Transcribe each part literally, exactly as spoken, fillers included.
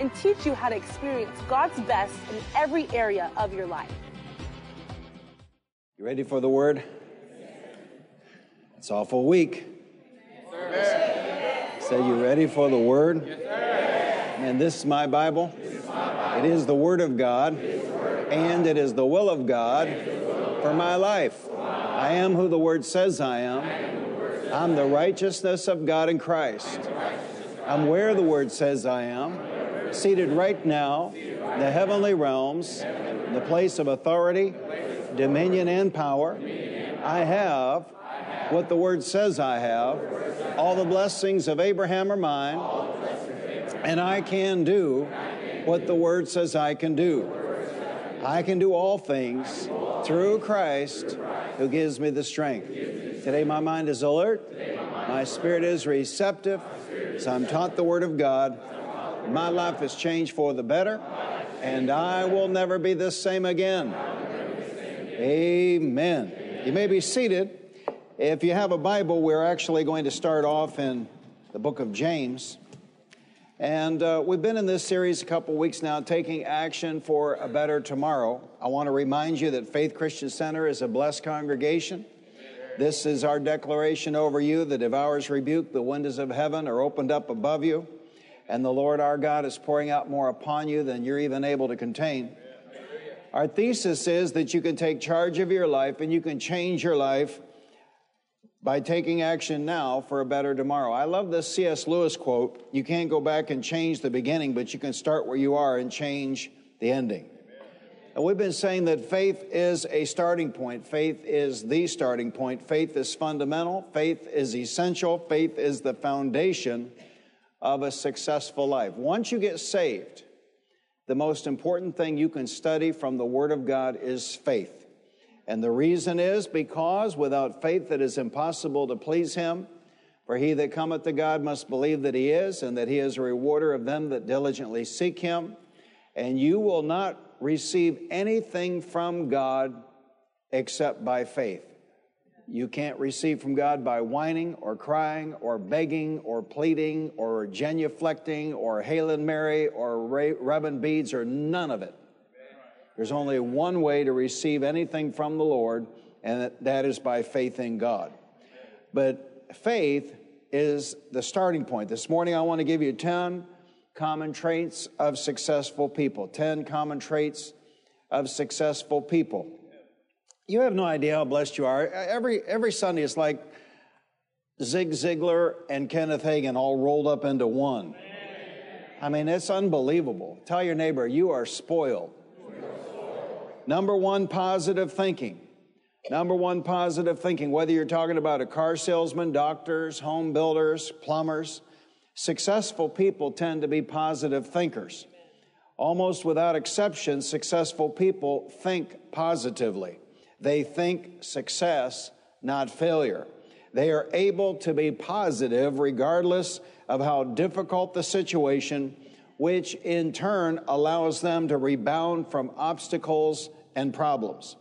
and teach you how to experience God's best in every area of your life. You ready for the word? It's awful week. Yes, say, you ready for the word? Yes, sir. And this is my Bible. It is the Word of God, and it is the will of God for my life. I am who the Word says I am. I'm the righteousness of God in Christ. I'm where the Word says I am, seated right now in the heavenly realms, in the place of authority, dominion, and power. I have what the Word says I have. All the blessings of Abraham are mine, and I can do what the Word says I can do. I can do all things through Christ who gives me the strength. Today my mind is alert. My spirit is receptive. So I'm taught the Word of God. My life is changed for the better. And I will never be the same again. Amen. You may be seated. If you have a Bible, we're actually going to start off in the book of James. And uh, we've been in this series a couple weeks now, Taking Action for a Better Tomorrow. I want to remind you that Faith Christian Center is a blessed congregation. This is our declaration over you. The devourers rebuke, the windows of heaven are opened up above you, and the Lord our God is pouring out more upon you than you're even able to contain. Our thesis is that you can take charge of your life and you can change your life by taking action now for a better tomorrow. I love this C S Lewis quote, you can't go back and change the beginning, but you can start where you are and change the ending. Amen. And we've been saying that faith is a starting point. Faith is the starting point. Faith is fundamental. Faith is essential. Faith is the foundation of a successful life. Once you get saved, the most important thing you can study from the Word of God is faith. And the reason is because without faith it is impossible to please him. For he that cometh to God must believe that he is, and that he is a rewarder of them that diligently seek him. And you will not receive anything from God except by faith. You can't receive from God by whining or crying or begging or pleading or genuflecting or hailing Mary or rubbing beads or none of it. There's only one way to receive anything from the Lord, and that is by faith in God. But faith is the starting point. This morning I want to give you ten common traits of successful people. ten common traits of successful people. You have no idea how blessed you are. Every, every Sunday it's like Zig Ziglar and Kenneth Hagin all rolled up into one. I mean, it's unbelievable. Tell your neighbor, you are spoiled. Number one, positive thinking. Number one, positive thinking. Whether you're talking about a car salesman, doctors, home builders, plumbers, successful people tend to be positive thinkers. Almost without exception, successful people think positively. They think success, not failure. They are able to be positive regardless of how difficult the situation is, which in turn allows them to rebound from obstacles and problems.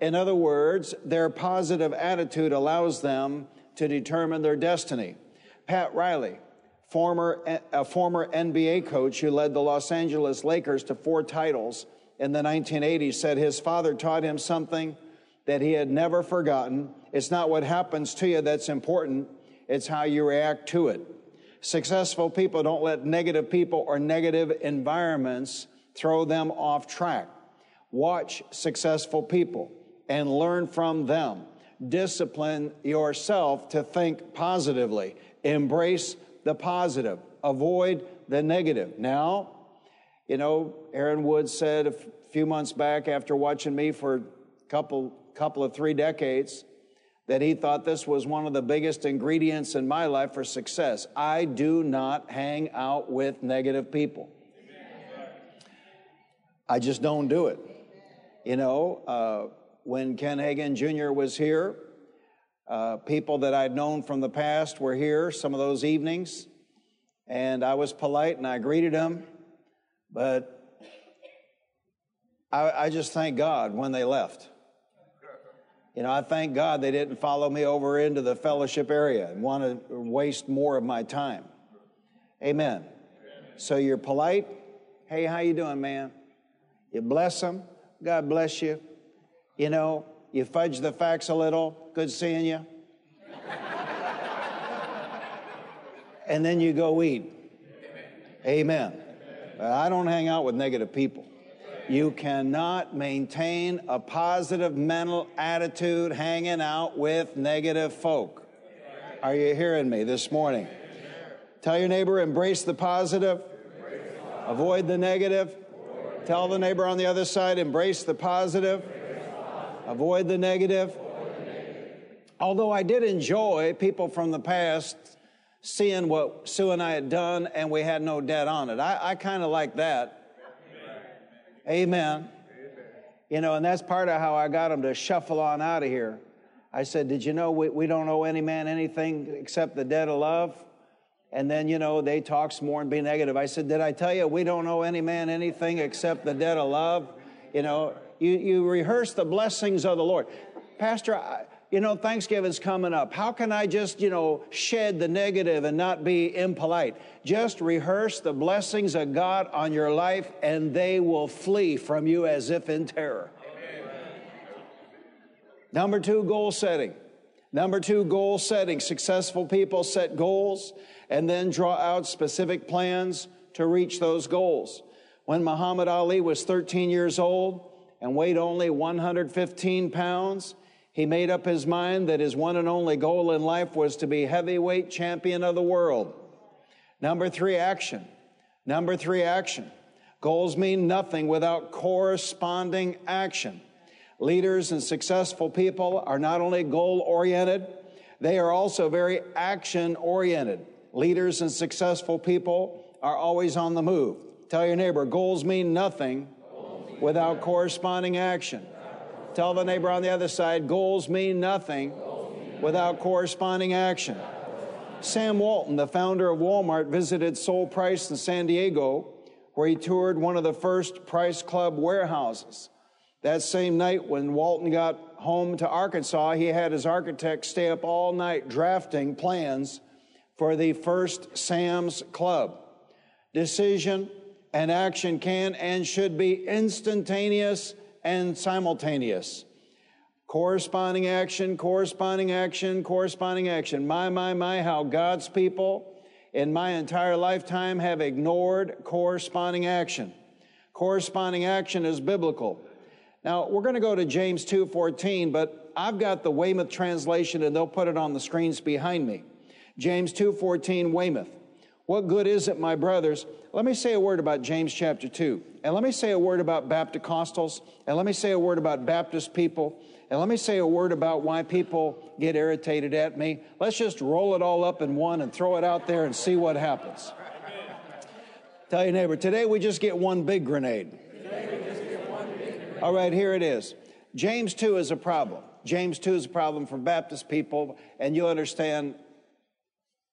In other words, their positive attitude allows them to determine their destiny. Pat Riley, former, a former N B A coach who led the Los Angeles Lakers to four titles in the nineteen eighties, said his father taught him something that he had never forgotten. It's not what happens to you that's important, it's how you react to it. Successful people don't let negative people or negative environments throw them off track. Watch successful people and learn from them. Discipline yourself to think positively. Embrace the positive. Avoid the negative. Now, you know, Aaron Wood said a few months back after watching me for a couple, couple of three decades, that he thought this was one of the biggest ingredients in my life for success. I do not hang out with negative people. Amen. I just don't do it. You know, uh, when Ken Hagin Junior was here, uh, people that I'd known from the past were here some of those evenings, and I was polite and I greeted them, but I, I just thank God when they left. You know, I thank God they didn't follow me over into the fellowship area and want to waste more of my time. Amen. Amen. So you're polite. Hey, how you doing, man? You bless them. God bless you. You know, you fudge the facts a little. Good seeing you. And then you go eat. Amen. Amen. Amen. I don't hang out with negative people. You cannot maintain a positive mental attitude hanging out with negative folk. Are you hearing me this morning? Tell your neighbor, embrace the positive. Avoid the negative. Tell the neighbor on the other side, embrace the positive. Avoid the negative. Although I did enjoy people from the past seeing what Sue and I had done and we had no debt on it. I, I kind of like that. Amen. Amen. You know, and that's part of how I got them to shuffle on out of here. I said, did you know we, we don't owe any man anything except the debt of love? And then, you know, they talk some more and be negative. I said, did I tell you we don't owe any man anything except the debt of love? You know, you, you rehearse the blessings of the Lord. Pastor, I, you know, Thanksgiving's coming up. How can I just, you know, shed the negative and not be impolite? Just rehearse the blessings of God on your life, and they will flee from you as if in terror. Amen. Number two, goal setting. Number two, goal setting. Successful people set goals and then draw out specific plans to reach those goals. When Muhammad Ali was thirteen years old and weighed only one hundred fifteen pounds, he made up his mind that his one and only goal in life was to be heavyweight champion of the world. Number three, action. Number three, action. Goals mean nothing without corresponding action. Leaders and successful people are not only goal-oriented, they are also very action-oriented. Leaders and successful people are always on the move. Tell your neighbor, goals mean nothing without corresponding action. Tell the neighbor on the other side, goals mean nothing without corresponding action. Sam Walton, the founder of Walmart, visited Sol Price in San Diego, where he toured one of the first Price Club warehouses. That same night when Walton got home to Arkansas, he had his architect stay up all night drafting plans for the first Sam's Club. Decision and action can and should be instantaneous and simultaneous. Corresponding action, corresponding action, corresponding action. My, my, my, how God's people in my entire lifetime have ignored corresponding action. Corresponding action is biblical. Now, we're going to go to James two fourteen, but I've got the Weymouth translation, and they'll put it on the screens behind me. James two fourteen, Weymouth. What good is it, my brothers? Let me say a word about James chapter two. And let me say a word about Bapticostals. And let me say a word about Baptist people. And let me say a word about why people get irritated at me. Let's just roll it all up in one and throw it out there and see what happens. Amen. Tell your neighbor, today we just get one big grenade. Today we just get one big grenade. All right, here it is. James two is a problem. James two is a problem for Baptist people. And you'll understand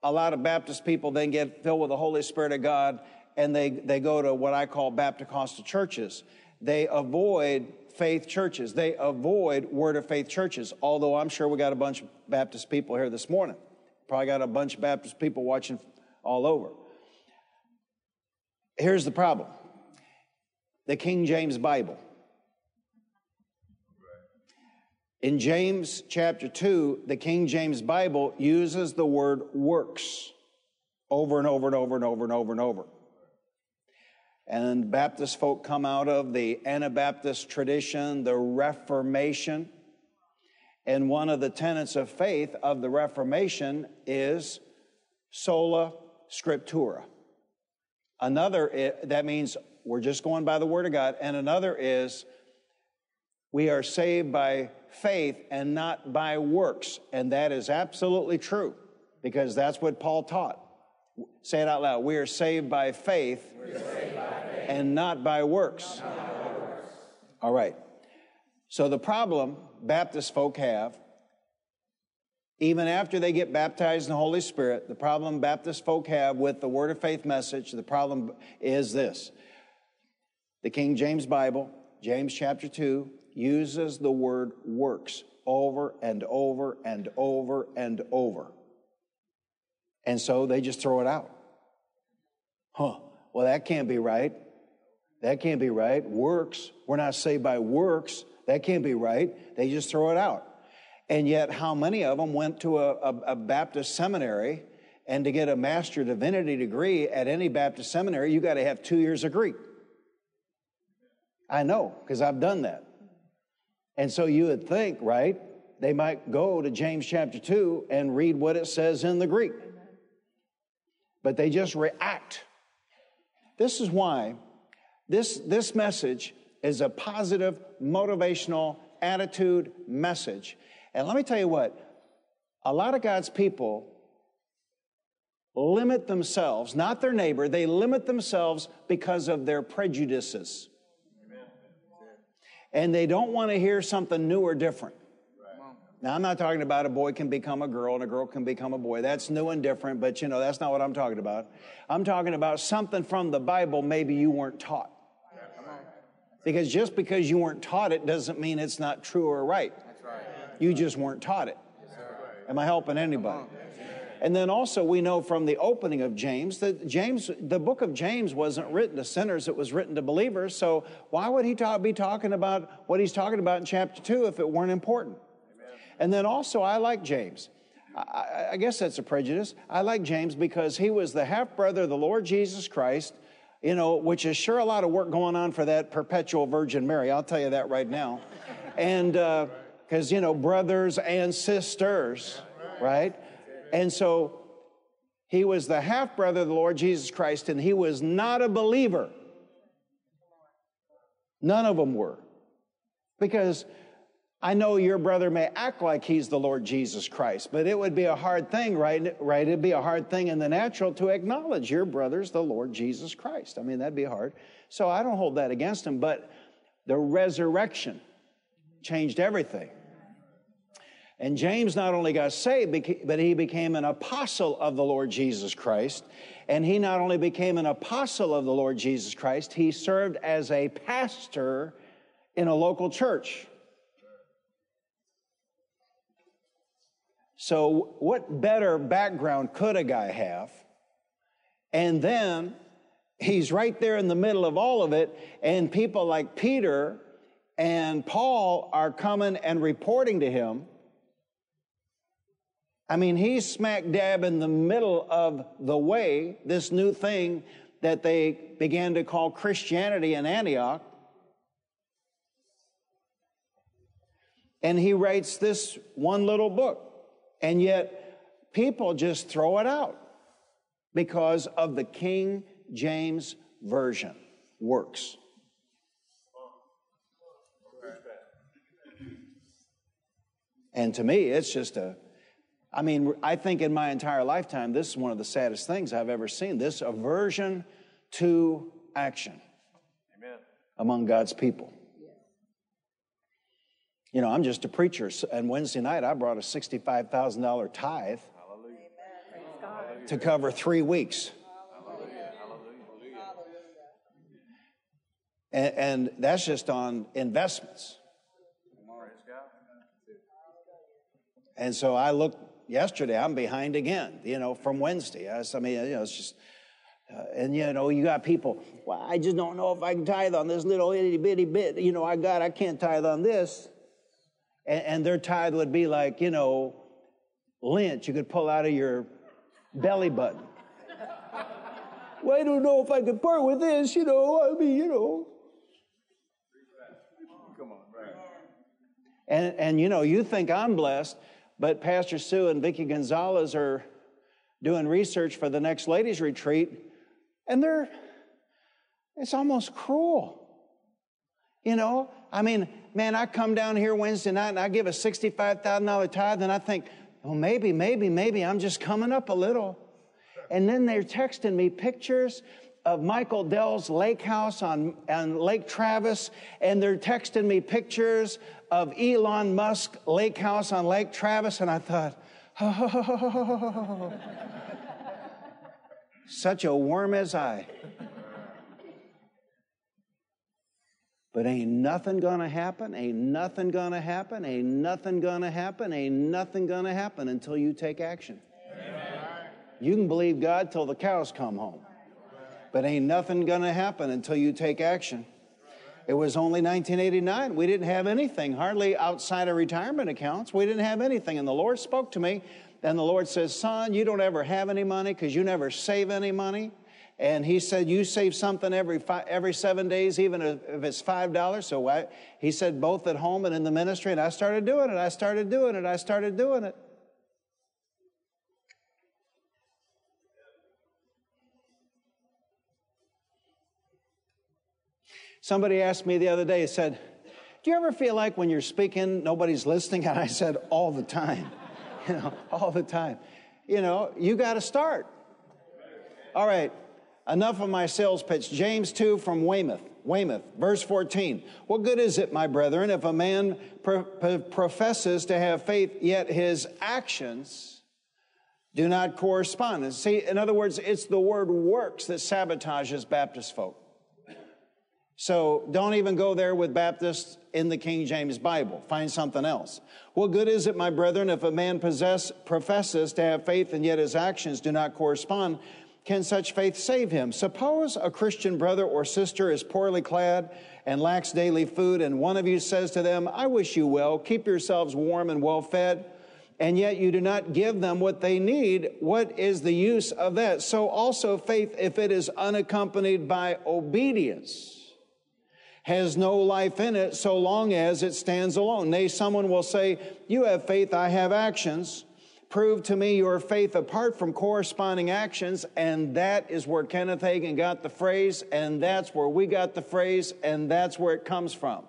a lot of Baptist people then get filled with the Holy Spirit of God, and they, they go to what I call Bapticostal churches. They avoid faith churches. They avoid Word of Faith churches, although I'm sure we got a bunch of Baptist people here this morning. Probably got a bunch of Baptist people watching all over. Here's the problem. The King James Bible. In James chapter two, the King James Bible uses the word works over and over and over and over and over and over. And Baptist folk come out of the Anabaptist tradition, the Reformation. And one of the tenets of faith of the Reformation is sola scriptura. Another, that means we're just going by the Word of God. And another is we are saved by faith and not by works. And that is absolutely true, because that's what Paul taught. Say it out loud. We are saved by faith, saved by faith. And not by works. Not by works. All right. So the problem Baptist folk have, even after they get baptized in the Holy Spirit, the problem Baptist folk have with the Word of Faith message, the problem is this. The King James Bible, James chapter two, uses the word works over and over and over and over. And so they just throw it out. Huh, well, that can't be right. That can't be right. Works, we're not saved by works. That can't be right. They just throw it out. And yet how many of them went to a, a, a Baptist seminary, and to get a master divinity degree at any Baptist seminary, you got to have two years of Greek. I know, because I've done that. And so you would think, right, they might go to James chapter two and read what it says in the Greek. But they just react. This is why this, this message is a positive, motivational attitude message. And let me tell you what, a lot of God's people limit themselves, not their neighbor, they limit themselves because of their prejudices. Amen. And they don't want to hear something new or different. Right. Now, I'm not talking about a boy can become a girl and a girl can become a boy. That's new and different, but you know, that's not what I'm talking about. I'm talking about something from the Bible maybe you weren't taught. Because just because you weren't taught it doesn't mean it's not true or right. That's right. You just weren't taught it. Yes, sir. Am I helping anybody? And then also we know from the opening of James that James, the book of James wasn't written to sinners. It was written to believers. So why would he ta- be talking about what he's talking about in chapter two if it weren't important? Amen. And then also I like James. I, I guess that's a prejudice. I like James because he was the half-brother of the Lord Jesus Christ, you know, which is sure a lot of work going on for that perpetual Virgin Mary. I'll tell you that right now. And because, uh, you know, brothers and sisters, right? And so he was the half-brother of the Lord Jesus Christ, and he was not a believer. None of them were. Because I know your brother may act like he's the Lord Jesus Christ, but it would be a hard thing, right? Right? It'd be a hard thing in the natural to acknowledge your brother's the Lord Jesus Christ. I mean, that'd be hard. So I don't hold that against him, but the resurrection changed everything. And James not only got saved, but he became an apostle of the Lord Jesus Christ. And he not only became an apostle of the Lord Jesus Christ, he served as a pastor in a local church. So what better background could a guy have? And then he's right there in the middle of all of it, and people like Peter and Paul are coming and reporting to him. I mean, he's smack dab in the middle of the way, this new thing that they began to call Christianity in Antioch. And he writes this one little book. And yet, people just throw it out because of the King James Version. Works. And to me, it's just a, I mean, I think in my entire lifetime, this is one of the saddest things I've ever seen. This aversion to action. Amen. Among God's people. You know, I'm just a preacher, and Wednesday night I brought a sixty-five thousand dollars tithe Hallelujah. to cover three weeks. Hallelujah. Hallelujah. And, and that's just on investments. And so I looked yesterday, I'm behind again, you know, from Wednesday. I, I mean, you know, it's just... Uh, and, you know, you got people, well, I just don't know if I can tithe on this little itty-bitty bit. You know, I got, I can't tithe on this. And, and their tithe would be like, you know, lint you could pull out of your belly button. Well, I don't know if I could part with this, you know, I mean, you know. Come on, right. And, and, you know, you think I'm blessed, but Pastor Sue and Vicki Gonzalez are doing research for the next ladies' retreat, and they're, it's almost cruel. You know, I mean, man, I come down here Wednesday night and I give a sixty-five thousand dollars tithe and I think, well, maybe, maybe, maybe I'm just coming up a little. And then they're texting me pictures of Michael Dell's lake house on, on Lake Travis, and they're texting me pictures of Elon Musk's lake house on Lake Travis, and I thought, oh, such a worm as I. But ain't nothing gonna happen, ain't nothing gonna happen, ain't nothing gonna happen, ain't nothing gonna happen until you take action. Amen. You can believe God till the cows come home, but ain't nothing gonna happen until you take action. It was only nineteen eighty-nine. We didn't have anything, hardly outside of retirement accounts. We didn't have anything, and the Lord spoke to me, and the Lord says, son, you don't ever have any money because you never save any money. And he said, you save something every five, every seven days, even if it's five dollars. So I, he said, both at home and in the ministry. And I started doing it. I started doing it. I started doing it. Somebody asked me the other day, he said, do you ever feel like when you're speaking, nobody's listening? And I said, all the time, you know, all the time. You know, you got to start. All right. Enough of my sales pitch. James two from Weymouth, Weymouth, verse fourteen. What good is it, my brethren, if a man pro pro professes to have faith, yet his actions do not correspond? And see, in other words, it's the word works that sabotages Baptist folk. So don't even go there with Baptists in the King James Bible. Find something else. What good is it, my brethren, if a man possess, professes to have faith, and yet his actions do not correspond? Can such faith save him? Suppose a Christian brother or sister is poorly clad and lacks daily food, and one of you says to them, I wish you well, keep yourselves warm and well fed, and yet you do not give them what they need. What is the use of that? So also faith, if it is unaccompanied by obedience, has no life in it so long as it stands alone. Nay, someone will say, you have faith, I have actions. Prove to me your faith apart from corresponding actions, and that is where Kenneth Hagin got the phrase, and that's where we got the phrase, and that's where it comes from.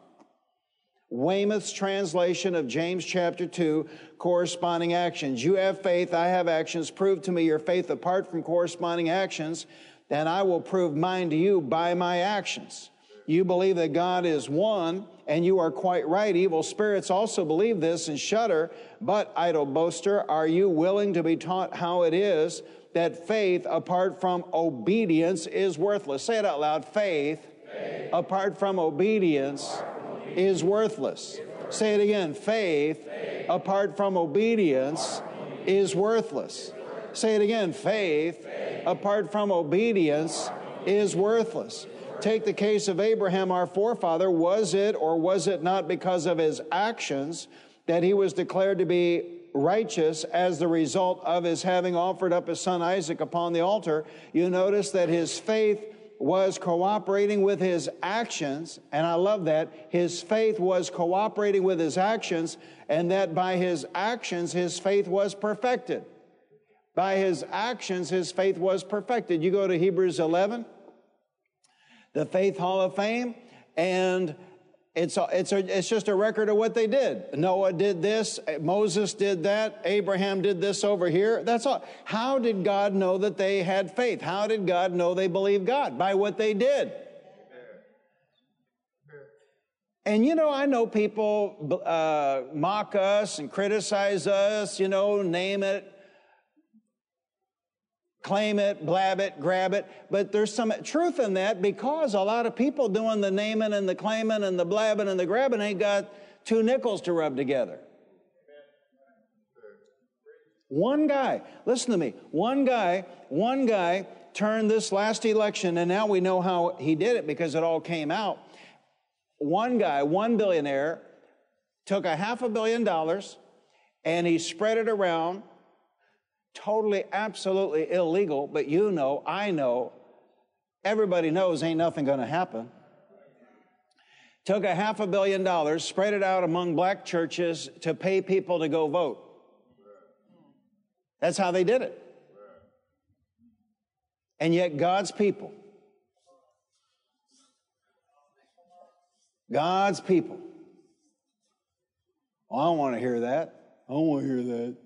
Weymouth's translation of James chapter two, corresponding actions. You have faith, I have actions. Prove to me your faith apart from corresponding actions, and I will prove mine to you by my actions. You believe that God is one, and you are quite right. Evil spirits also believe this and shudder. But, idle boaster, are you willing to be taught how it is that faith apart from obedience is worthless? Say it out loud. Faith, faith. apart from obedience, apart from obedience is, worthless. is worthless. Say it again. Faith, faith. apart from obedience, apart from obedience is, worthless. is worthless. Say it again. Faith, faith. apart from obedience apart from is worthless. Take the case of Abraham, our forefather. Was it or was it not because of his actions that he was declared to be righteous as the result of his having offered up his son Isaac upon the altar? You notice that his faith was cooperating with his actions, and I love that. His faith was cooperating with his actions, and that by his actions, his faith was perfected. By his actions, his faith was perfected. You go to Hebrews eleven. The Faith Hall of Fame, and it's, a, it's, a, it's just a record of what they did. Noah did this, Moses did that, Abraham did this over here. That's all. How did God know that they had faith? How did God know they believed God? By what they did. And, you know, I know people uh, mock us and criticize us, you know, name it. Claim it, blab it, grab it, but there's some truth in that, because a lot of people doing the naming and the claiming and the blabbing and the grabbing ain't got two nickels to rub together. One guy, listen to me, one guy, one guy turned this last election, and now we know how he did it because it all came out. One guy, one billionaire, took a half a billion dollars and he spread it around. Totally, absolutely illegal, but you know, I know, everybody knows ain't nothing going to happen. Took a half a billion dollars, spread it out among black churches to pay people to go vote. That's how they did it. And yet God's people, God's people, well, I don't want to hear that. I don't want to hear that.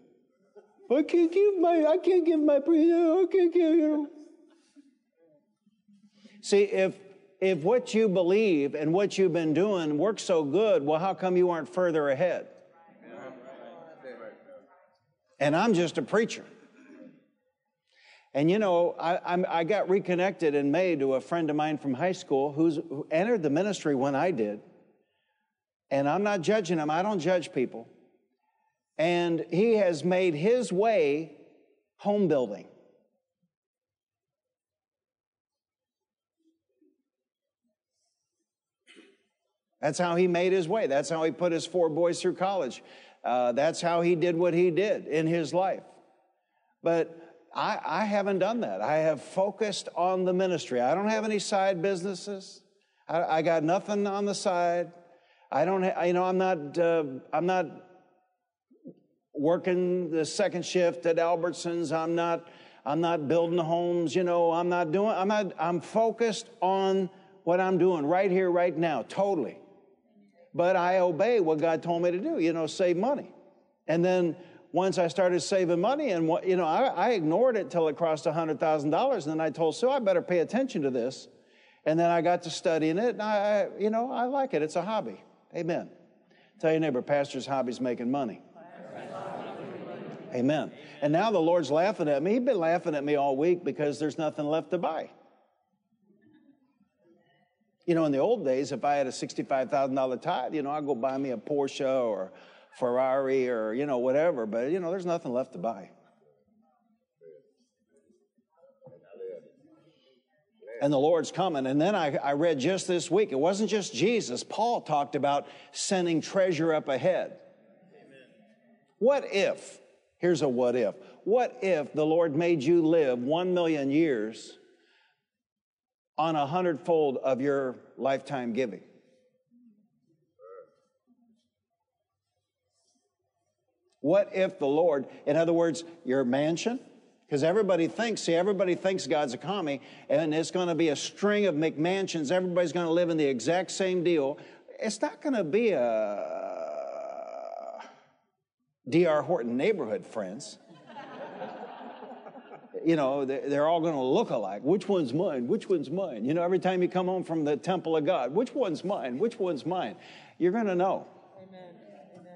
I can't give my, I can't give my, I can't give, you know. See, if if what you believe and what you've been doing works so good, well, how come you aren't further ahead? And I'm just a preacher. And, you know, I, I'm, I got reconnected in May to a friend of mine from high school who's, who entered the ministry when I did. And I'm not judging him. I don't judge people. And he has made his way home building. That's how he made his way. That's how he put his four boys through college. Uh, that's how he did what he did in his life. But I, I haven't done that. I have focused on the ministry. I don't have any side businesses. I, I got nothing on the side. I don't. Ha- you know, I'm not. Uh, I'm not working the second shift at Albertsons. I'm not. I'm not building homes. You know, I'm not doing. I'm not. I'm focused on what I'm doing right here, right now, totally. But I obey what God told me to do, you know, save money. And then once I started saving money, and what, you know, I, I ignored it till it crossed one hundred thousand dollars. And then I told Sue, I better pay attention to this. And then I got to studying it, and I, I you know, I like it. It's a hobby. Amen. Tell your neighbor, pastor's hobby's making money. Amen. And now the Lord's laughing at me. He's been laughing at me all week because there's nothing left to buy. You know, in the old days, if I had a sixty-five thousand dollars tithe, you know, I'd go buy me a Porsche or Ferrari or, you know, whatever. But, you know, there's nothing left to buy. And the Lord's coming. And then I, I read just this week, it wasn't just Jesus. Paul talked about sending treasure up ahead. Amen. What if, here's a what if, what if the Lord made you live one million years on a hundredfold of your lifetime giving? What if the Lord, in other words, your mansion? Because everybody thinks, see, everybody thinks God's economy, and it's going to be a string of McMansions. Everybody's going to live in the exact same deal. It's not going to be a D R Horton neighborhood, friends. You know, they're all going to look alike. Which one's mine? Which one's mine? You know, every time you come home from the temple of God, which one's mine? Which one's mine? You're going to know. Amen. Amen.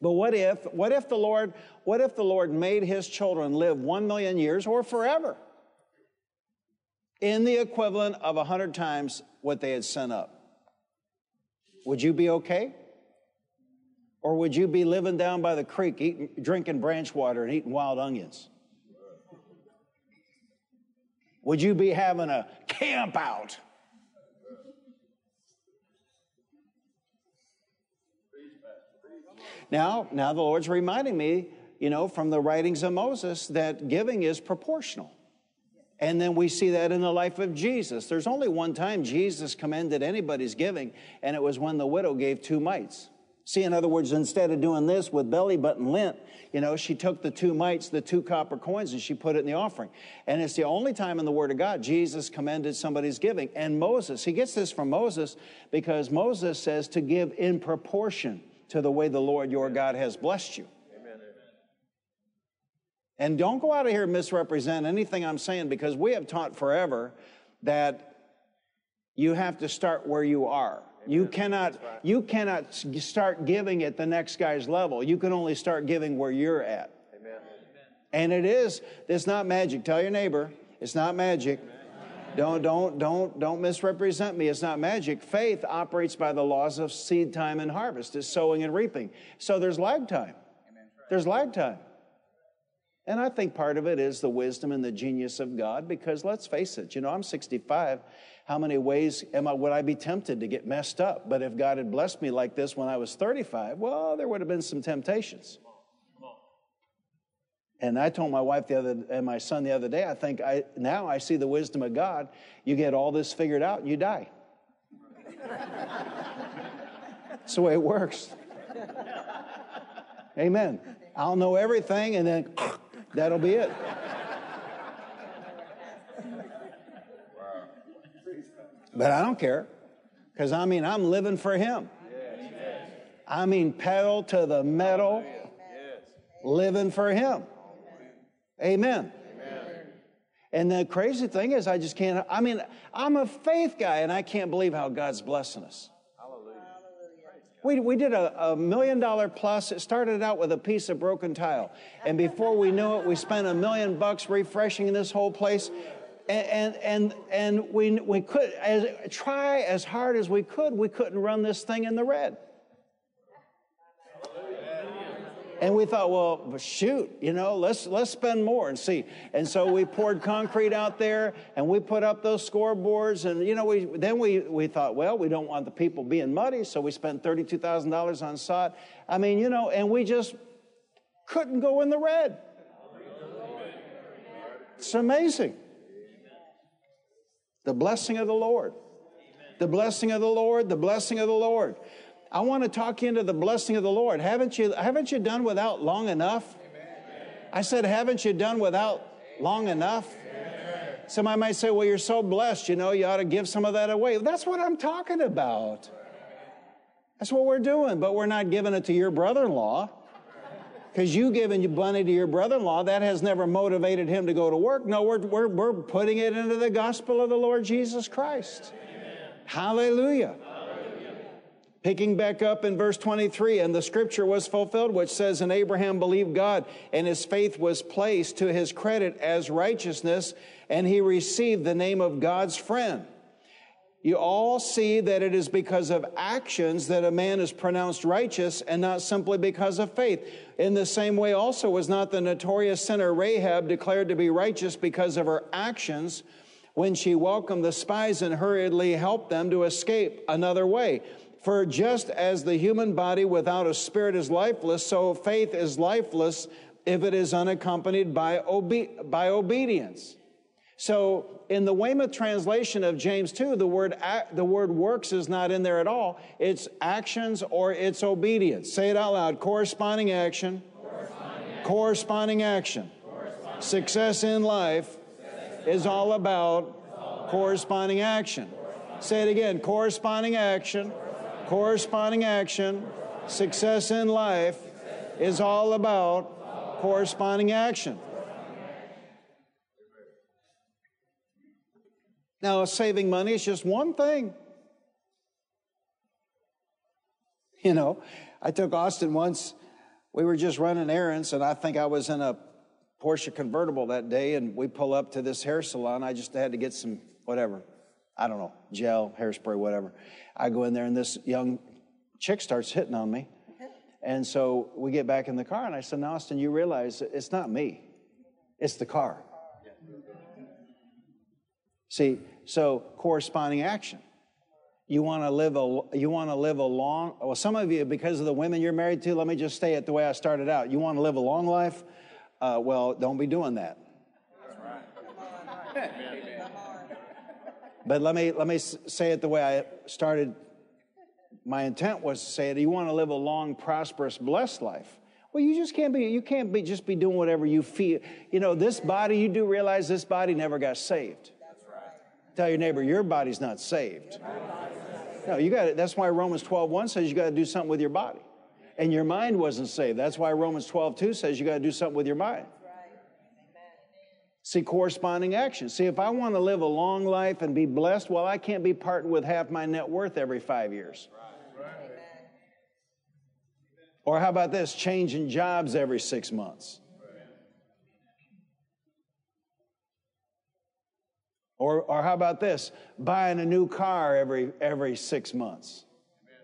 But what if, what if the Lord, what if the Lord made his children live one million years or forever in the equivalent of a hundred times what they had sent up? Would you be okay? Or would you be living down by the creek, eating, drinking branch water and eating wild onions? Would you be having a camp out? Now, now the Lord's reminding me, you know, from the writings of Moses that giving is proportional. And then we see that in the life of Jesus. There's only one time Jesus commended anybody's giving, and it was when the widow gave two mites. See, in other words, instead of doing this with belly button lint, you know, she took the two mites, the two copper coins, and she put it in the offering. And it's the only time in the Word of God Jesus commended somebody's giving. And Moses, he gets this from Moses because Moses says to give in proportion to the way the Lord your God has blessed you. Amen, amen. And don't go out of here and misrepresent anything I'm saying, because we have taught forever that you have to start where you are. You cannot, you cannot start giving at the next guy's level. You can only start giving where you're at. Amen. And it is, it's not magic. Tell your neighbor, it's not magic. Amen. Don't, don't, don't, don't misrepresent me. It's not magic. Faith operates by the laws of seed time and harvest. It's sowing and reaping. So there's lag time. There's lag time. And I think part of it is the wisdom and the genius of God, because let's face it, you know, I'm sixty-five. How many ways am I, would I be tempted to get messed up? But if God had blessed me like this when I was thirty-five, well, there would have been some temptations. And I told my wife the other and my son the other day, I think I now I see the wisdom of God. You get all this figured out and you die. That's the way it works. Amen. I'll know everything, and then that'll be it. But I don't care, because, I mean, I'm living for Him. Yes. I mean, pedal to the metal, yes. Living for Him. Amen. Amen. And the crazy thing is, I just can't, I mean, I'm a faith guy, and I can't believe how God's blessing us. Hallelujah. We, we did a, a million dollar plus. It started out with a piece of broken tile. And before we knew it, we spent a million bucks refreshing this whole place. And, and, and, and we, we could as, try as hard as we could. We couldn't run this thing in the red. And we thought, well, shoot, you know, let's let's spend more and see. And so we poured concrete out there, and we put up those scoreboards. And, you know, we then we, we thought, well, we don't want the people being muddy, so we spent thirty-two thousand dollars on sod. I mean, you know, and we just couldn't go in the red. It's amazing. The blessing of the Lord. The blessing of the Lord, the blessing of the Lord. I want to talk you into the blessing of the Lord. Haven't you, haven't you done without long enough? Amen. I said, haven't you done without long enough? Amen. Somebody might say, well, you're so blessed, you know, you ought to give some of that away. That's what I'm talking about. That's what we're doing, but we're not giving it to your brother-in-law. Because you giving money to your brother-in-law, that has never motivated him to go to work. No, we're, we're, we're putting it into the gospel of the Lord Jesus Christ. Amen. Hallelujah. Picking back up in verse twenty-three, and the scripture was fulfilled, which says, and Abraham believed God, and his faith was placed to his credit as righteousness, and he received the name of God's friend. You all see that it is because of actions that a man is pronounced righteous and not simply because of faith. In the same way also was not the notorious sinner Rahab declared to be righteous because of her actions when she welcomed the spies and hurriedly helped them to escape another way. For just as the human body without a spirit is lifeless, so faith is lifeless if it is unaccompanied by, obe- by obedience. So in the Weymouth translation of James two, the word, act, the word works is not in there at all. It's actions or it's obedience. Say it out loud. Corresponding action. Corresponding action. Corresponding action. Corresponding Success action. in life Success is life. all about, all about corresponding action. Corresponding. Say it again. Corresponding action. Corresponding action, success in life is all about corresponding action. Now, saving money is just one thing. You know, I took Austin once. We were just running errands, and I think I was in a Porsche convertible that day, and we pull up to this hair salon. I just had to get some whatever. I don't know, gel, hairspray, whatever. I go in there, and this young chick starts hitting on me. And so we get back in the car, and I said, now, Austin, you realize it's not me. It's the car. See, so corresponding action. You want to live a, you want to live a long, well, some of you, because of the women you're married to, let me just stay at the way I started out. You want to live a long life? Uh, well, don't be doing that. That's right. Amen. But let me, let me say it the way I started. My intent was to say it. You want to live a long, prosperous, blessed life. Well, you just can't be, you can't be just be doing whatever you feel. You know, this body, you do realize this body never got saved. That's right. Tell your neighbor, your body's not saved. No, you got it. That's why Romans twelve one says you got to do something with your body. And your mind wasn't saved. That's why Romans twelve two says you got to do something with your mind. See, corresponding action. See, if I want to live a long life and be blessed, well, I can't be parting with half my net worth every five years. Right. Right. Amen. Or how about this, changing jobs every six months? Right. Or, or how about this, buying a new car every, every six months? Amen.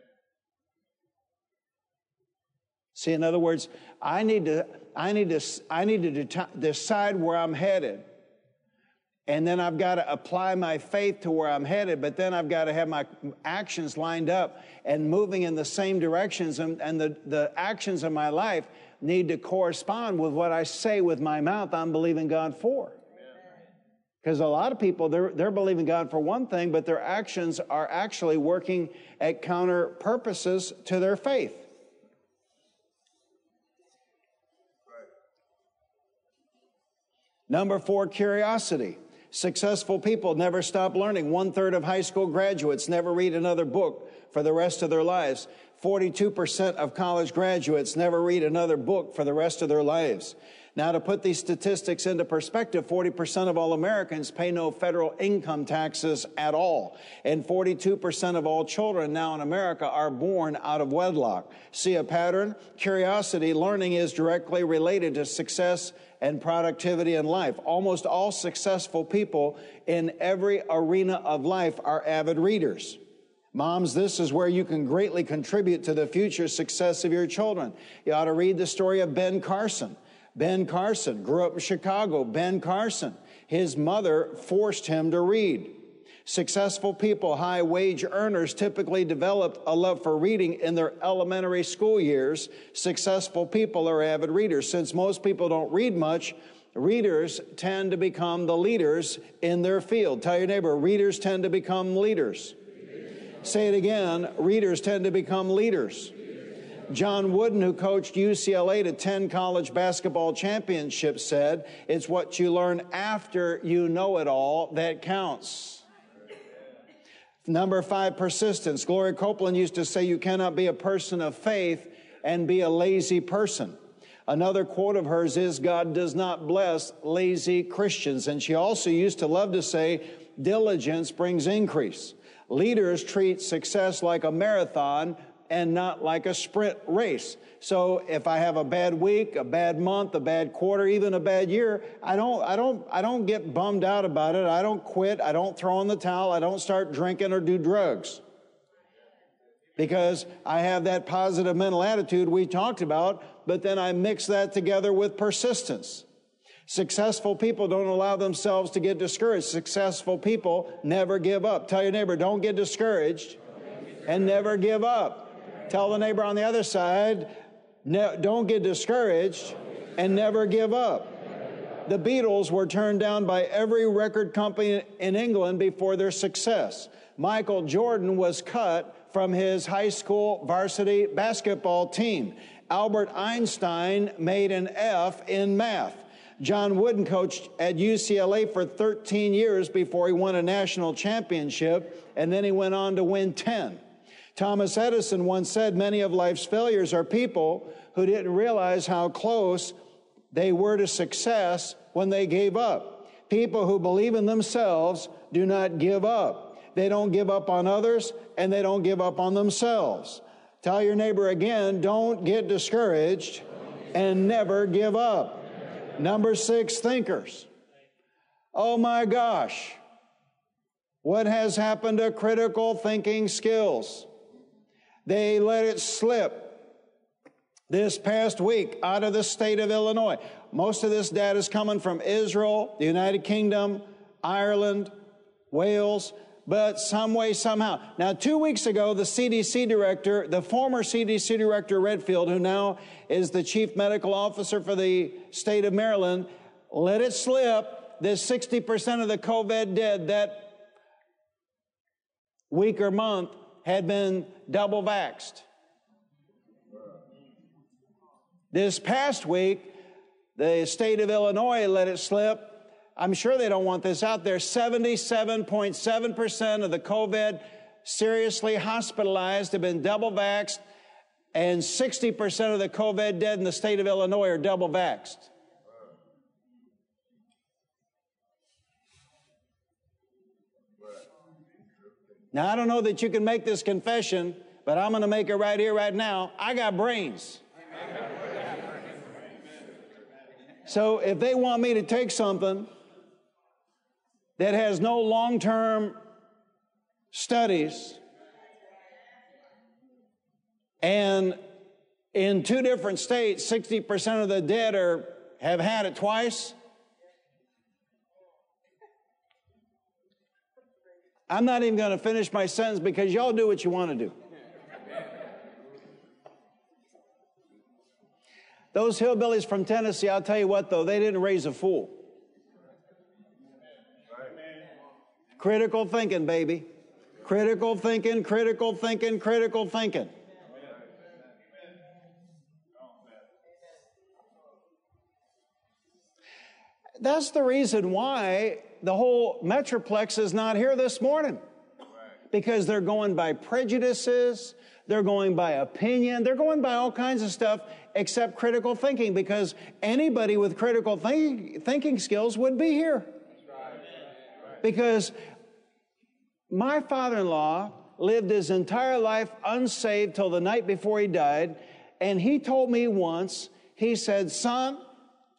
See, in other words, I need to... I need to, I need to de- decide where I'm headed, and then I've got to apply my faith to where I'm headed, but then I've got to have my actions lined up and moving in the same directions, and, and the, the actions of my life need to correspond with what I say with my mouth I'm believing God for. Because a lot of people, they're, they're believing God for one thing, but their actions are actually working at counter purposes to their faith. Number four, curiosity. Successful people never stop learning. One third of high school graduates never read another book for the rest of their lives. forty-two percent of college graduates never read another book for the rest of their lives. Now, to put these statistics into perspective, forty percent of all Americans pay no federal income taxes at all. And forty-two percent of all children now in America are born out of wedlock. See a pattern? Curiosity, learning is directly related to success and productivity in life. Almost all successful people in every arena of life are avid readers. Moms, this is where you can greatly contribute to the future success of your children. You ought to read the story of Ben Carson. Ben Carson grew up in Chicago. Ben Carson, his mother forced him to read. Successful people, high wage earners, typically develop a love for reading in their elementary school years. Successful people are avid readers. Since most people don't read much, readers tend to become the leaders in their field. Tell your neighbor, readers tend to become leaders. Say it again, readers tend to become leaders. John Wooden, who coached U C L A to ten college basketball championships, said, "It's what you learn after you know it all that counts." Number five, persistence. Gloria Copeland used to say, "You cannot be a person of faith and be a lazy person." Another quote of hers is, "God does not bless lazy Christians." And she also used to love to say, "Diligence brings increase." Leaders treat success like a marathon and not like a sprint race. So if I have a bad week, a bad month, a bad quarter, even a bad year, I don't, I don't, I don't get bummed out about it. I don't quit. I don't throw in the towel. I don't start drinking or do drugs, because I have that positive mental attitude we talked about, but then I mix that together with persistence. Successful people don't allow themselves to get discouraged. Successful people never give up. Tell your neighbor, don't get discouraged and never give up. Tell the neighbor on the other side, no, don't get discouraged and never give up. The Beatles were turned down by every record company in England before their success. Michael Jordan was cut from his high school varsity basketball team. Albert Einstein made an F in math. John Wooden coached at U C L A for thirteen years before he won a national championship, and then he went on to win ten. Thomas Edison once said, "Many of life's failures are people who didn't realize how close they were to success when they gave up." People who believe in themselves do not give up. They don't give up on others, and they don't give up on themselves. Tell your neighbor again, don't get discouraged and never give up. Number six, thinkers. Oh my gosh, what has happened to critical thinking skills? They let it slip. This past week, out of the state of Illinois, most of this data is coming from Israel, the United Kingdom, Ireland, Wales, but some way, somehow. Now, two weeks ago, the C D C director, the former C D C director Redfield, who now is the chief medical officer for the state of Maryland, let it slip. There's sixty percent of the COVID dead that week or month had been double vaxxed. This past week, the state of Illinois let it slip. I'm sure they don't want this out there. seventy-seven point seven percent of the COVID seriously hospitalized have been double vaxxed, and sixty percent of the COVID dead in the state of Illinois are double vaxxed. Now, I don't know that you can make this confession, but I'm going to make it right here, right now. I got brains. So if they want me to take something that has no long-term studies, and in two different states, sixty percent of the dead are, have had it twice. I'm not even going to finish my sentence because y'all do what you want to do. Those hillbillies from Tennessee, I'll tell you what, though, they didn't raise a fool. Critical thinking, baby. Critical thinking, critical thinking, critical thinking. That's the reason why the whole Metroplex is not here this morning. because they're going by prejudices, they're going by opinion, they're going by all kinds of stuff except critical thinking, because anybody with critical think- thinking skills would be here. Because my father-in-law lived his entire life unsaved till the night before he died, and he told me once, he said, "Son,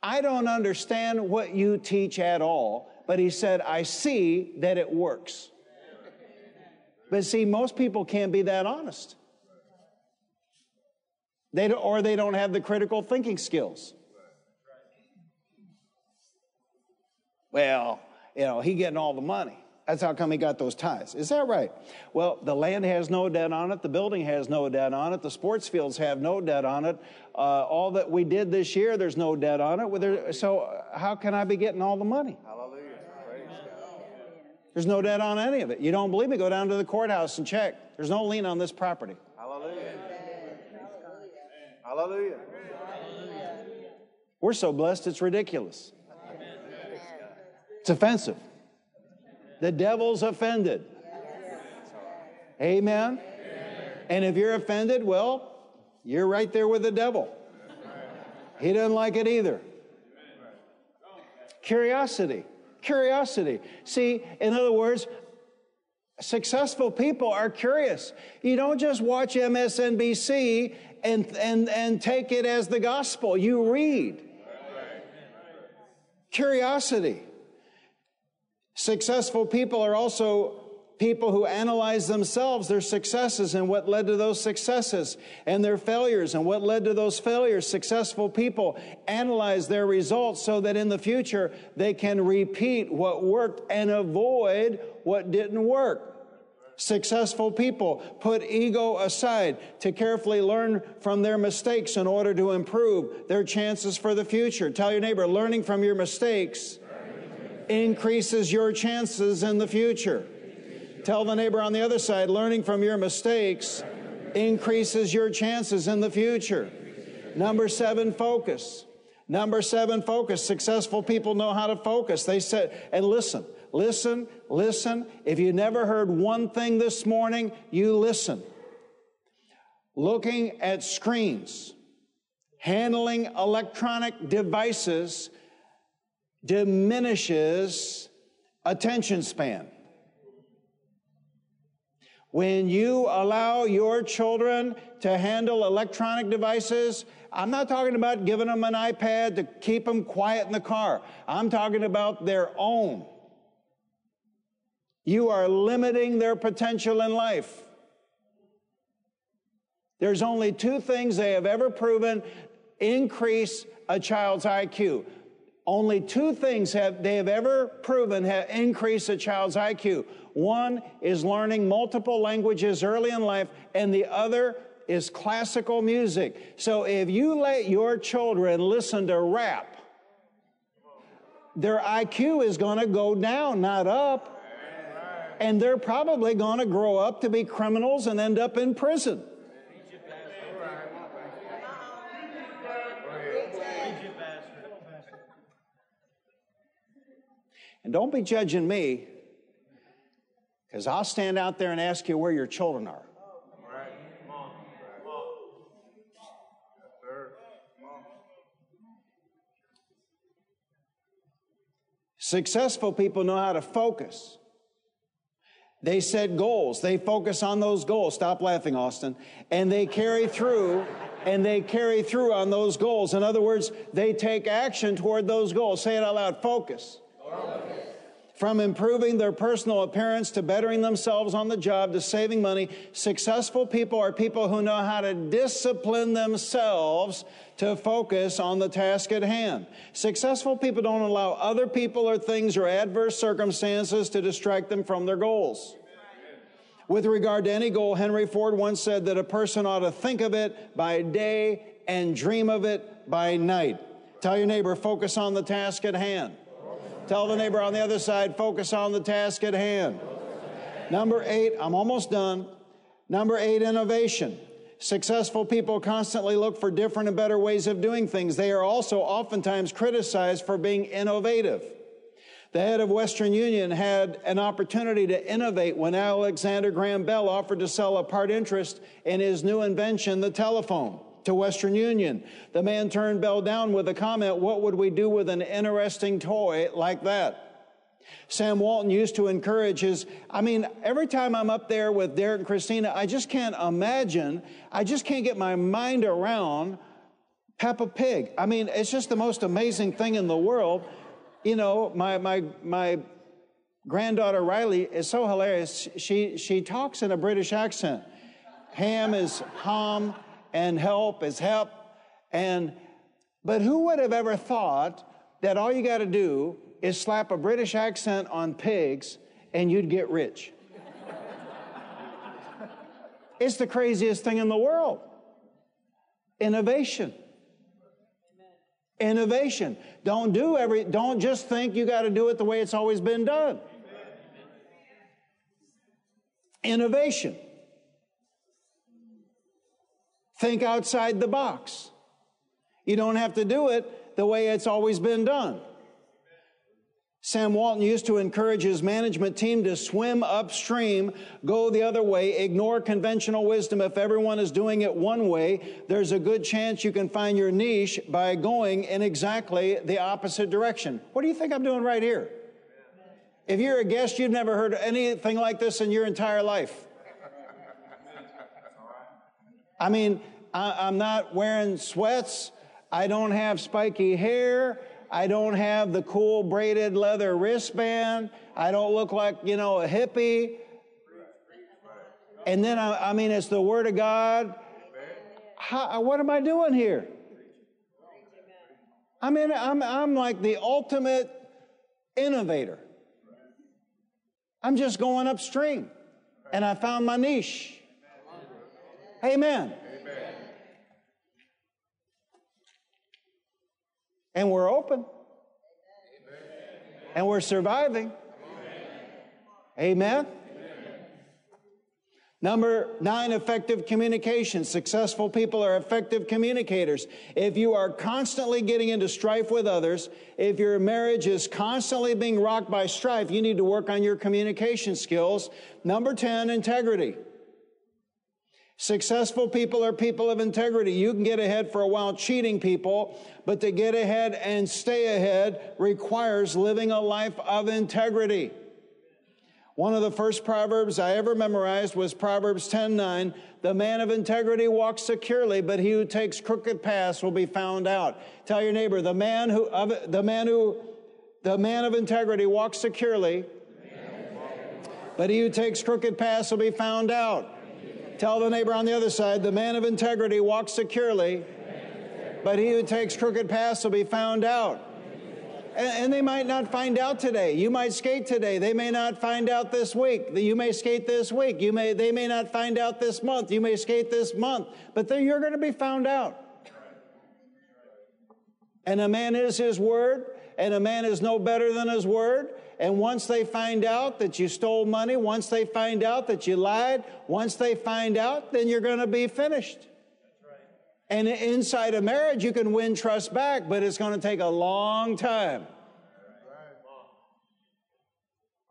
I don't understand what you teach at all," but he said, "I see that it works." But see, most people can't be that honest. They don't, or they don't have the critical thinking skills. Well, you know, he getting all the money. That's how come he got those ties. Is that right? Well, the land has no debt on it. The building has no debt on it. The sports fields have no debt on it. Uh, all that we did this year, there's no debt on it. So how can I be getting all the money? Hallelujah. Praise God. There's no debt on any of it. You don't believe me? Go down to the courthouse and check. There's no lien on this property. Hallelujah. Hallelujah. Hallelujah. We're so blessed, it's ridiculous. Amen. It's offensive. The devil's offended. Yes. Amen? Amen. And if you're offended, well, you're right there with the devil. He doesn't like it either. Curiosity. Curiosity. See, in other words, successful people are curious. You don't just watch M S N B C and, and, and take it as the gospel. You read. Curiosity. Successful people are also people who analyze themselves, their successes and what led to those successes, and their failures and what led to those failures. Successful people analyze their results so that in the future they can repeat what worked and avoid what didn't work. Successful people put ego aside to carefully learn from their mistakes in order to improve their chances for the future. Tell your neighbor, learning from your mistakes increases your chances in the future. Tell the neighbor on the other side, learning from your mistakes increases your chances in the future. Number seven, focus. Number seven, focus. Successful people know how to focus. They said, and listen, listen, listen. If you never heard one thing this morning, you listen. Looking at screens, handling electronic devices diminishes attention span. When you allow your children to handle electronic devices, I'm not talking about giving them an iPad to keep them quiet in the car. I'm talking about their own. You are limiting their potential in life. There's only two things they have ever proven increase a child's I Q. Only two things have they have ever proven have increased a child's I Q. One is learning multiple languages early in life, and the other is classical music. So if you let your children listen to rap, their I Q is going to go down, not up. And they're probably going to grow up to be criminals and end up in prison. And don't be judging me, because I'll stand out there and ask you where your children are. Successful people know how to focus. They set goals. They focus on those goals. Stop laughing, Austin. And they carry through, and they carry through on those goals. In other words, they take action toward those goals. Say it out loud, focus. Focus. From improving their personal appearance to bettering themselves on the job to saving money, successful people are people who know how to discipline themselves to focus on the task at hand. Successful people don't allow other people or things or adverse circumstances to distract them from their goals. With regard to any goal, Henry Ford once said that a person ought to think of it by day and dream of it by night. Tell your neighbor, focus on the task at hand. Tell the neighbor on the other side, focus on the task at hand. Number eight, I'm almost done. Number eight, innovation. Successful people constantly look for different and better ways of doing things. They are also oftentimes criticized for being innovative. The head of Western Union had an opportunity to innovate when Alexander Graham Bell offered to sell a part interest in his new invention, the telephone, to Western Union. The man turned Bell down with the comment, "What would we do with an interesting toy like that?" Sam Walton used to encourage his, I mean, every time I'm up there with Derek and Christina, I just can't imagine, I just can't get my mind around Peppa Pig. I mean, it's just the most amazing thing in the world. You know, my my my granddaughter Riley is so hilarious. She, she talks in a British accent. Ham is hom, and help is help. And, but who would have ever thought that all you got to do is slap a British accent on pigs and you'd get rich? It's the craziest thing in the world. Innovation. Amen. Innovation. Don't do every, don't just think you got to do it the way it's always been done. Amen. Innovation. Think outside the box. You don't have to do it the way it's always been done. Sam Walton used to encourage his management team to swim upstream, go the other way, ignore conventional wisdom. If everyone is doing it one way, there's a good chance you can find your niche by going in exactly the opposite direction. What do you think I'm doing right here? If you're a guest, you've never heard anything like this in your entire life. I mean, I, I'm not wearing sweats. I don't have spiky hair. I don't have the cool braided leather wristband. I don't look like, you know, a hippie. And then, I, I mean, it's the Word of God. How, what am I doing here? I mean, I'm, I'm like the ultimate innovator. I'm just going upstream. And I found my niche. Amen. And we're open. Amen. And we're surviving. Amen. Amen. Amen. Number nine, effective communication. Successful people are effective communicators. If you are constantly getting into strife with others, if your marriage is constantly being rocked by strife, you need to work on your communication skills. Number ten, integrity. Successful people are people of integrity. You can get ahead for a while cheating people, but to get ahead and stay ahead requires living a life of integrity. One of the first Proverbs I ever memorized was Proverbs ten nine. The man of integrity walks securely, but he who takes crooked paths will be found out. Tell your neighbor, the man who of, the man who the man of integrity walks securely, but he who takes crooked paths will be found out. Tell the neighbor on the other side, the man of integrity walks securely, but he who takes crooked paths will be found out. And, and they might not find out today. You might skate today. They may not find out this week. You may skate this week. You may, they may not find out this month. You may skate this month. But then you're going to be found out. And a man is his word, and a man is no better than his word. And once they find out that you stole money, once they find out that you lied, once they find out, then you're going to be finished. That's right. And inside a marriage, you can win trust back, but it's going to take a long time. Right.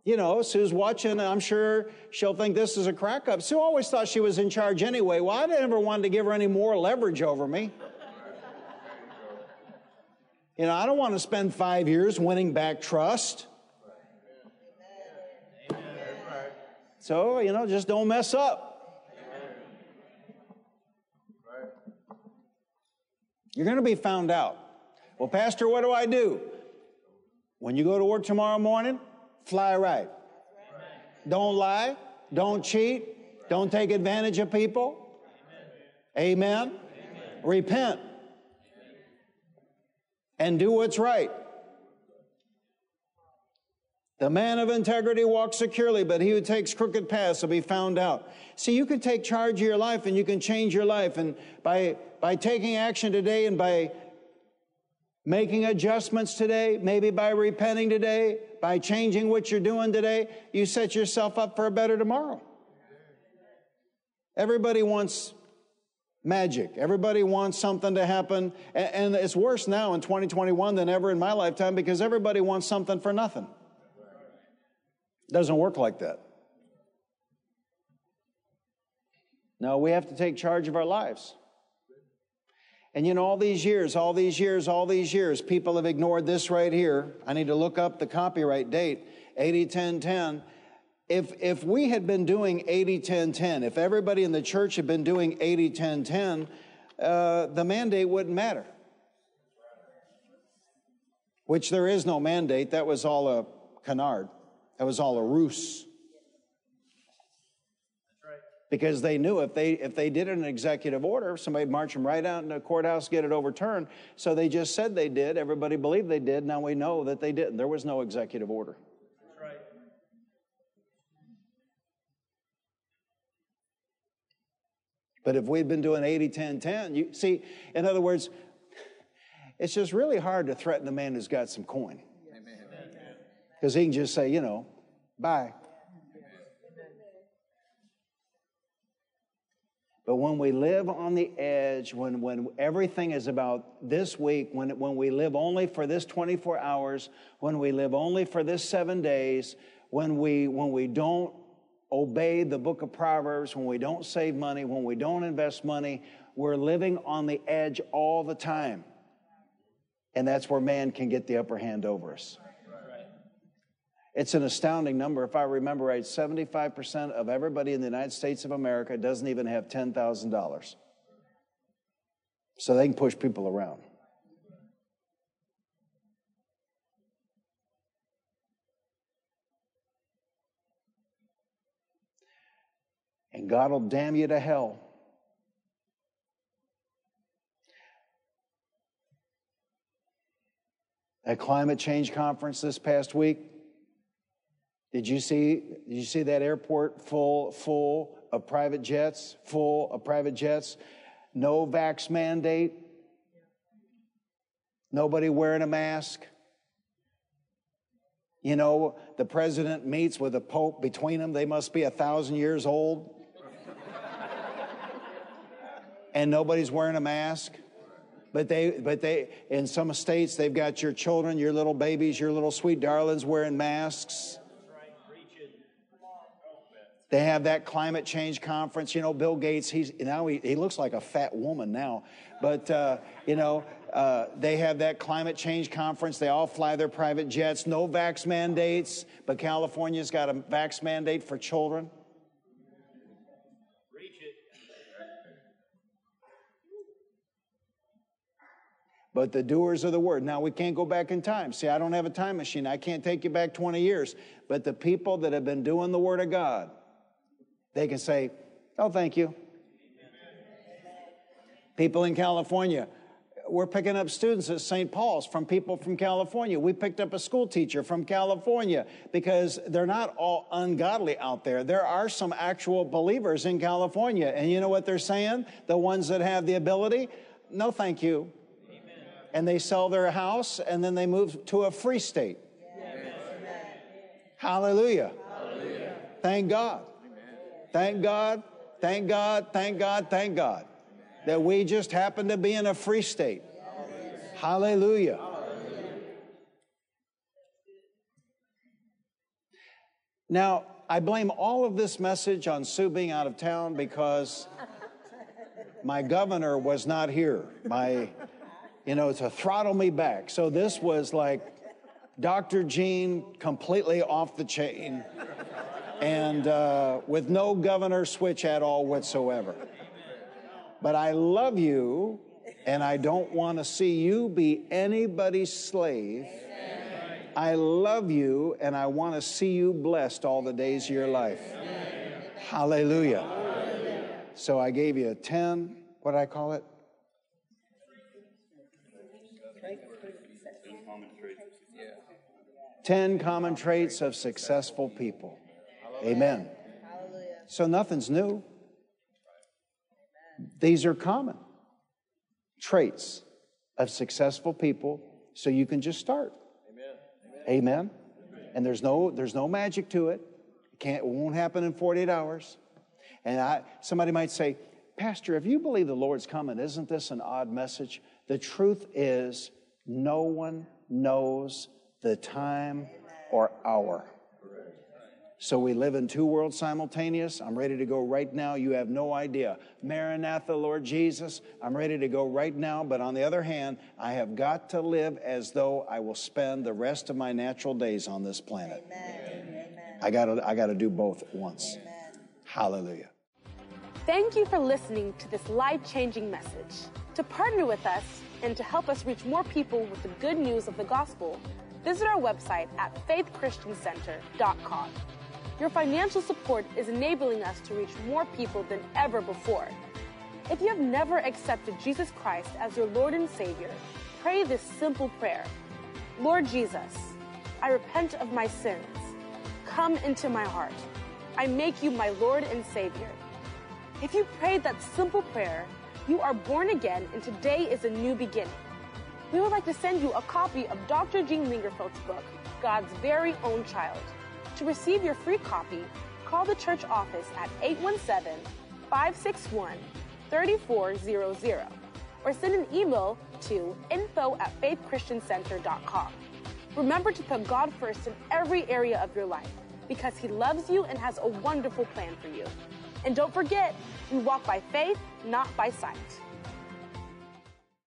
You know, Sue's watching, and I'm sure she'll think this is a crack up. Sue always thought she was in charge anyway. Well, I never wanted to give her any more leverage over me. You know, I don't want to spend five years winning back trust. So, you know, just don't mess up. You're going to be found out. Well, Pastor, what do I do? When you go to work tomorrow morning, fly right. Don't lie. Don't cheat. Don't take advantage of people. Amen. Repent. And do what's right. The man of integrity walks securely, but he who takes crooked paths will be found out. See, you can take charge of your life and you can change your life. And by, by taking action today and by making adjustments today, maybe by repenting today, by changing what you're doing today, you set yourself up for a better tomorrow. Everybody wants magic. Everybody wants something to happen. And, and it's worse now in twenty twenty-one than ever in my lifetime because everybody wants something for nothing. Doesn't work like that. No, we have to take charge of our lives. And you know, all these years, all these years, all these years, people have ignored this right here. I need to look up the copyright date, eighty ten ten. If, if we had been doing eighty ten ten, if everybody in the church had been doing eighty ten ten, uh, the mandate wouldn't matter. Which there is no mandate. That was all a canard. That was all a ruse. Because they knew if they if they did an executive order, somebody'd march them right out in the courthouse, get it overturned. So they just said they did. Everybody believed they did. Now we know that they didn't. There was no executive order. That's right. But if we'd been doing eighty ten ten, you see, in other words, it's just really hard to threaten a man who's got some coin. Amen. Because he can just say, you know, bye. But when we live on the edge, when, when everything is about this week, when, when we live only for this twenty-four hours, when we live only for this seven days, when we, when we don't obey the book of Proverbs, when we don't save money, when we don't invest money, we're living on the edge all the time. And that's where man can get the upper hand over us. It's an astounding number. If I remember right, seventy-five percent of everybody in the United States of America doesn't even have ten thousand dollars. So they can push people around. And God will damn you to hell. That climate change conference this past week, Did you see, did you see that airport full, full of private jets, full of private jets? No vax mandate. Nobody wearing a mask. You know, the president meets with the Pope. Between them, they must be a thousand years old. And nobody's wearing a mask. But they, but they, in some states, they've got your children, your little babies, your little sweet darlings wearing masks. They have that climate change conference. You know, Bill Gates, he's, now he, he looks like a fat woman now. But, uh, you know, uh, they have that climate change conference. They all fly their private jets. No vax mandates, but California's got a vax mandate for children. Reach it. But the doers of the word. Now, we can't go back in time. See, I don't have a time machine. I can't take you back twenty years. But the people that have been doing the word of God, they can say, oh, thank you. People in California, we're picking up students at Saint Paul's from people from California. We picked up a school teacher from California because they're not all ungodly out there. There are some actual believers in California. And you know what they're saying? The ones that have the ability, no, thank you. Amen. And they sell their house and then they move to a free state. Yes. Hallelujah. Hallelujah. Thank God. Thank God, thank God, thank God, thank God that we just happen to be in a free state. Yes. Hallelujah. Hallelujah. Now, I blame all of this message on Sue being out of town because my governor was not here. My, you know, to throttle me back. So this was like Doctor Gene completely off the chain. And uh, with no governor switch at all whatsoever. But I love you, and I don't want to see you be anybody's slave. Amen. I love you, and I want to see you blessed all the days of your life. Amen. Hallelujah. Hallelujah. So I gave you a ten, what did I call it? ten common traits of successful people. Amen. Hallelujah. So nothing's new. These are common traits of successful people, so you can just start. Amen. Amen. Amen. And there's no there's no magic to it. It can't it won't happen in forty-eight hours. And I somebody might say, "Pastor, if you believe the Lord's coming, isn't this an odd message?" The truth is, no one knows the time or hour. So we live in two worlds simultaneous. I'm ready to go right now. You have no idea. Maranatha, Lord Jesus, I'm ready to go right now. But on the other hand, I have got to live as though I will spend the rest of my natural days on this planet. Amen. Amen. I got to I got to do both at once. Amen. Hallelujah. Thank you for listening to this life-changing message. To partner with us and to help us reach more people with the good news of the gospel, visit our website at faith christian center dot com. Your financial support is enabling us to reach more people than ever before. If you have never accepted Jesus Christ as your Lord and Savior, pray this simple prayer. Lord Jesus, I repent of my sins. Come into my heart. I make you my Lord and Savior. If you prayed that simple prayer, you are born again and today is a new beginning. We would like to send you a copy of Doctor Gene Lingerfeld's book, God's Very Own Child. To receive your free copy, call the church office at eight one seven, five six one, three four zero zero or send an email to info at faith christian center dot com. Remember to put God first in every area of your life because He loves you and has a wonderful plan for you. And don't forget, we walk by faith, not by sight.